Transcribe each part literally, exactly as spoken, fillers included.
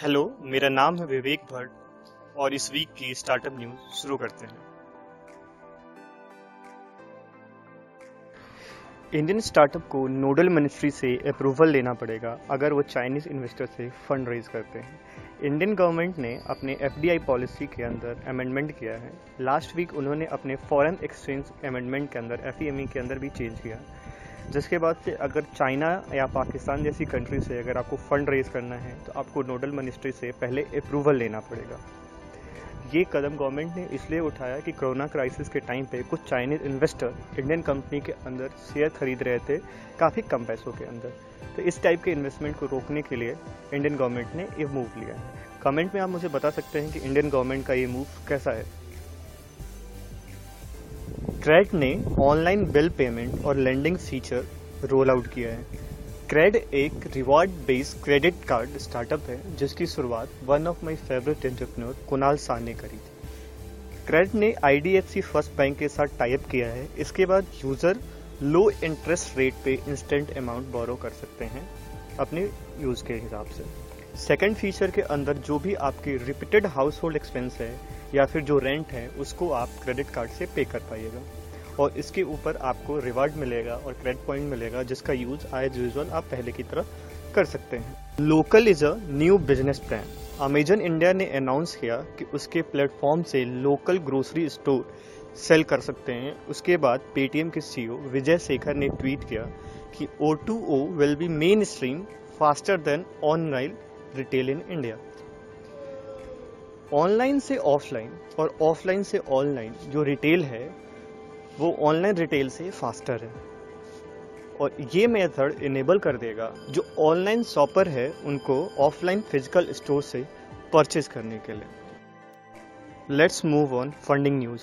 Hello, मेरा नाम है विवेक भट्ट और इस वीक की स्टार्टअप न्यूज शुरू करते हैं। इंडियन स्टार्टअप को नोडल मिनिस्ट्री से अप्रूवल लेना पड़ेगा अगर वो चाइनीज इन्वेस्टर से फंड रेज करते हैं। इंडियन गवर्नमेंट ने अपने एफडीआई पॉलिसी के अंदर अमेंडमेंट किया है। लास्ट वीक उन्होंने अपने फॉरेन एक्सचेंज अमेंडमेंट के अंदर एफईएमई के अंदर भी चेंज किया, जिसके बाद से अगर चाइना या पाकिस्तान जैसी कंट्री से अगर आपको फंड रेज करना है तो आपको नोडल मिनिस्ट्री से पहले अप्रूवल लेना पड़ेगा। ये कदम गवर्नमेंट ने इसलिए उठाया कि कोरोना क्राइसिस के टाइम पे कुछ चाइनीज़ इन्वेस्टर इंडियन कंपनी के अंदर शेयर खरीद रहे थे काफ़ी कम पैसों के अंदर, तो इस टाइप के इन्वेस्टमेंट को रोकने के लिए इंडियन गवर्नमेंट ने ये मूव लिया है। कमेंट में आप मुझे बता सकते हैं कि इंडियन गवर्नमेंट का ये मूव कैसा है। क्रेड ने ऑनलाइन बिल पेमेंट और लेंडिंग फीचर रोल आउट किया है। क्रेड एक reward based credit card startup है जिसकी शुरुआत one of my favourite entrepreneur Kunal Shah ने करी थी। क्रेड ने आईडीएफसी फर्स्ट बैंक के साथ टाई अप किया है। इसके बाद यूज़र लो इंटरेस्ट रेट पे इंस्टेंट अमाउंट बोरो कर सकते हैं अपने यूज़ के हिसाब से। सेकेंड फीचर के अंदर जो भी आपकी रिपीटेड हाउस होल्ड एक्सपेंस है या फिर जो रेंट है उसको आप क्रेडिट कार्ड से पे कर पाइएगा और इसके ऊपर आपको रिवार्ड मिलेगा और क्रेडिट पॉइंट मिलेगा, जिसका यूज एज यूजुअल आप पहले की तरह कर सकते हैं। Local is a new business plan. Amazon India ने अनाउंस किया कि उसके प्लेटफॉर्म से लोकल ग्रोसरी स्टोर सेल कर सकते हैं। उसके बाद पेटीएम के सीईओ विजय शेखर ने ट्वीट किया कि O two O will be mainstream faster than online retail in India. Online से ऑफलाइन और ऑफलाइन से ऑनलाइन जो रिटेल है वो ऑनलाइन रिटेल से फास्टर है और ये मेथड इनेबल कर देगा जो ऑनलाइन शॉपर है उनको ऑफलाइन फिजिकल स्टोर से परचेज करने के लिए। Let's move on funding news.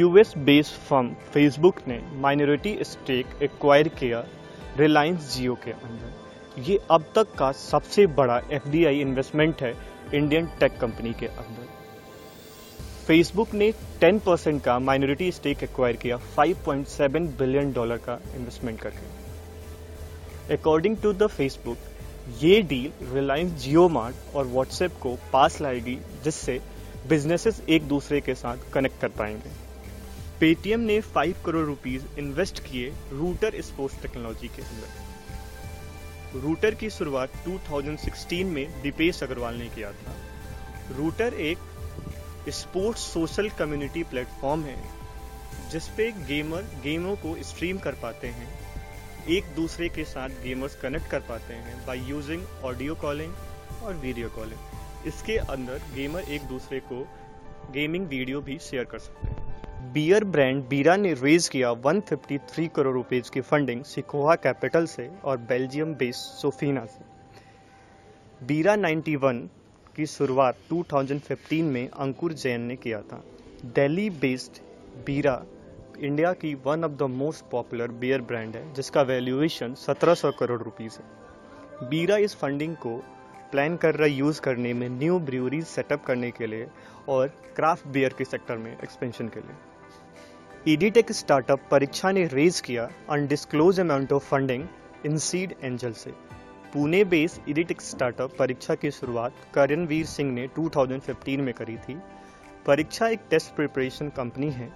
US based firm Facebook ने माइनॉरिटी स्टेक एक्वायर किया रिलायंस जियो के अंदर। ये अब तक का सबसे बड़ा एफडीआई इन्वेस्टमेंट है इंडियन टेक कंपनी के अंदर। फेसबुक ने टेन परसेंट का माइनॉरिटी स्टेक एक्वायर किया five point seven billion dollar का इन्वेस्टमेंट करके। अकॉर्डिंग टू द फेसबुक, ये डील रिलायंस जियोमार्ट और व्हाट्सएप को पास लाएगी, जिससे बिजनेसेस एक दूसरे के साथ कनेक्ट कर पाएंगे। पेटीएम ने फाइव करोड़ रुपीस इन्वेस्ट किए रूटर स्पोर्ट्स टेक्नोलॉजी के अंदर। रूटर की शुरुआत टू थाउजेंड सिक्सटीन में दीपेश अग्रवाल ने किया था। रूटर एक स्पोर्ट्स सोशल कम्युनिटी प्लेटफॉर्म है जिसपे गेमर गेमों को स्ट्रीम कर पाते हैं, एक दूसरे के साथ गेमर्स कनेक्ट कर पाते हैं बाय यूजिंग ऑडियो कॉलिंग और वीडियो कॉलिंग। इसके अंदर गेमर एक दूसरे को गेमिंग वीडियो भी शेयर कर सकते हैं। बियर ब्रांड बीरा ने रेज किया वन फिफ्टी थ्री करोड़ रुपए की फंडिंग सिकोहा कैपिटल से और बेल्जियम बेस्ड सोफीना से। बीरा नाइन्टी वन की शुरुआत टू थाउजेंड फिफ्टीन में अंकुर जैन ने किया था। दिल्ली बेस्ड बीरा इंडिया की one of the most popular beer brand है जिसका वैल्यूएशन सत्रह सौ करोड़ रुपीस है। बीरा इस फंडिंग को प्लान कर रहा यूज़ करने में न्यू ब्रूअरीज सेटअप करने के लिए और क्राफ्ट बियर के सेक्टर में एक्सपेंशन के लिए। ईडीटेक स्टार्टअप परीक्षा ने रेज किया undisclosed amount of funding in seed angel से। पुणे बेस्ड ईडीटेक स्टार्टअप परीक्षा की शुरुआत करणवीर सिंह ने टू थाउजेंड फिफ्टीन में करी थी। परीक्षा एक टेस्ट प्रिपरेशन कंपनी है।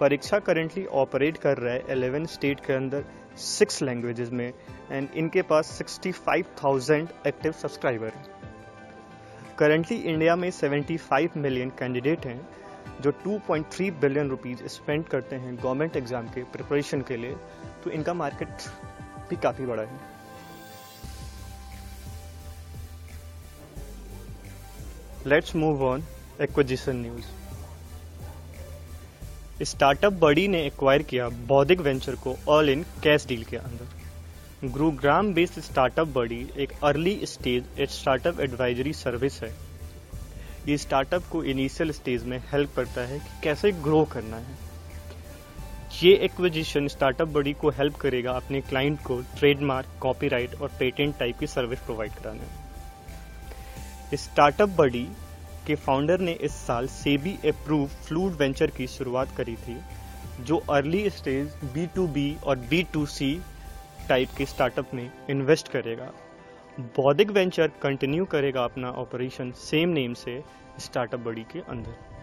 परीक्षा करेंटली ऑपरेट कर रहा है इलेवन स्टेट के अंदर सिक्स लैंग्वेजेस में एंड इनके पास sixty five thousand active subscriber हैं। करेंटली इंडिया में सेवेंटी फाइव मिलियन कैंडिडेट हैं जो two point three billion rupees spend करते हैं गवर्नमेंट एग्जाम के प्रिपरेशन के लिए, तो इनका मार्केट भी काफ़ी बड़ा है। Let's move on acquisition news. Startup buddy ने एक्वायर किया बौद्धिक वेंचर को ऑल इन कैश डील के अंदर। गुरुग्राम बेस्ड स्टार्टअप बडी एक early stage startup advisory service है। ये स्टार्टअप को इनिशियल स्टेज में हेल्प करता है कि कैसे ग्रो करना है। ये एक्विजिशन स्टार्टअप बडी को हेल्प करेगा अपने क्लाइंट को ट्रेडमार्क, कॉपीराइट और पेटेंट टाइप की सर्विस प्रोवाइड कराने में। स्टार्टअप बडी के फाउंडर ने इस साल सेबी अप्रूव फ्लूड वेंचर की शुरुआत करी थी, जो early stage B two B और बी टू सी टाइप के स्टार्टअप में इन्वेस्ट करेगा। बौद्धिक वेंचर कंटिन्यू करेगा अपना ऑपरेशन सेम नेम से स्टार्टअप बड़ी के अंदर।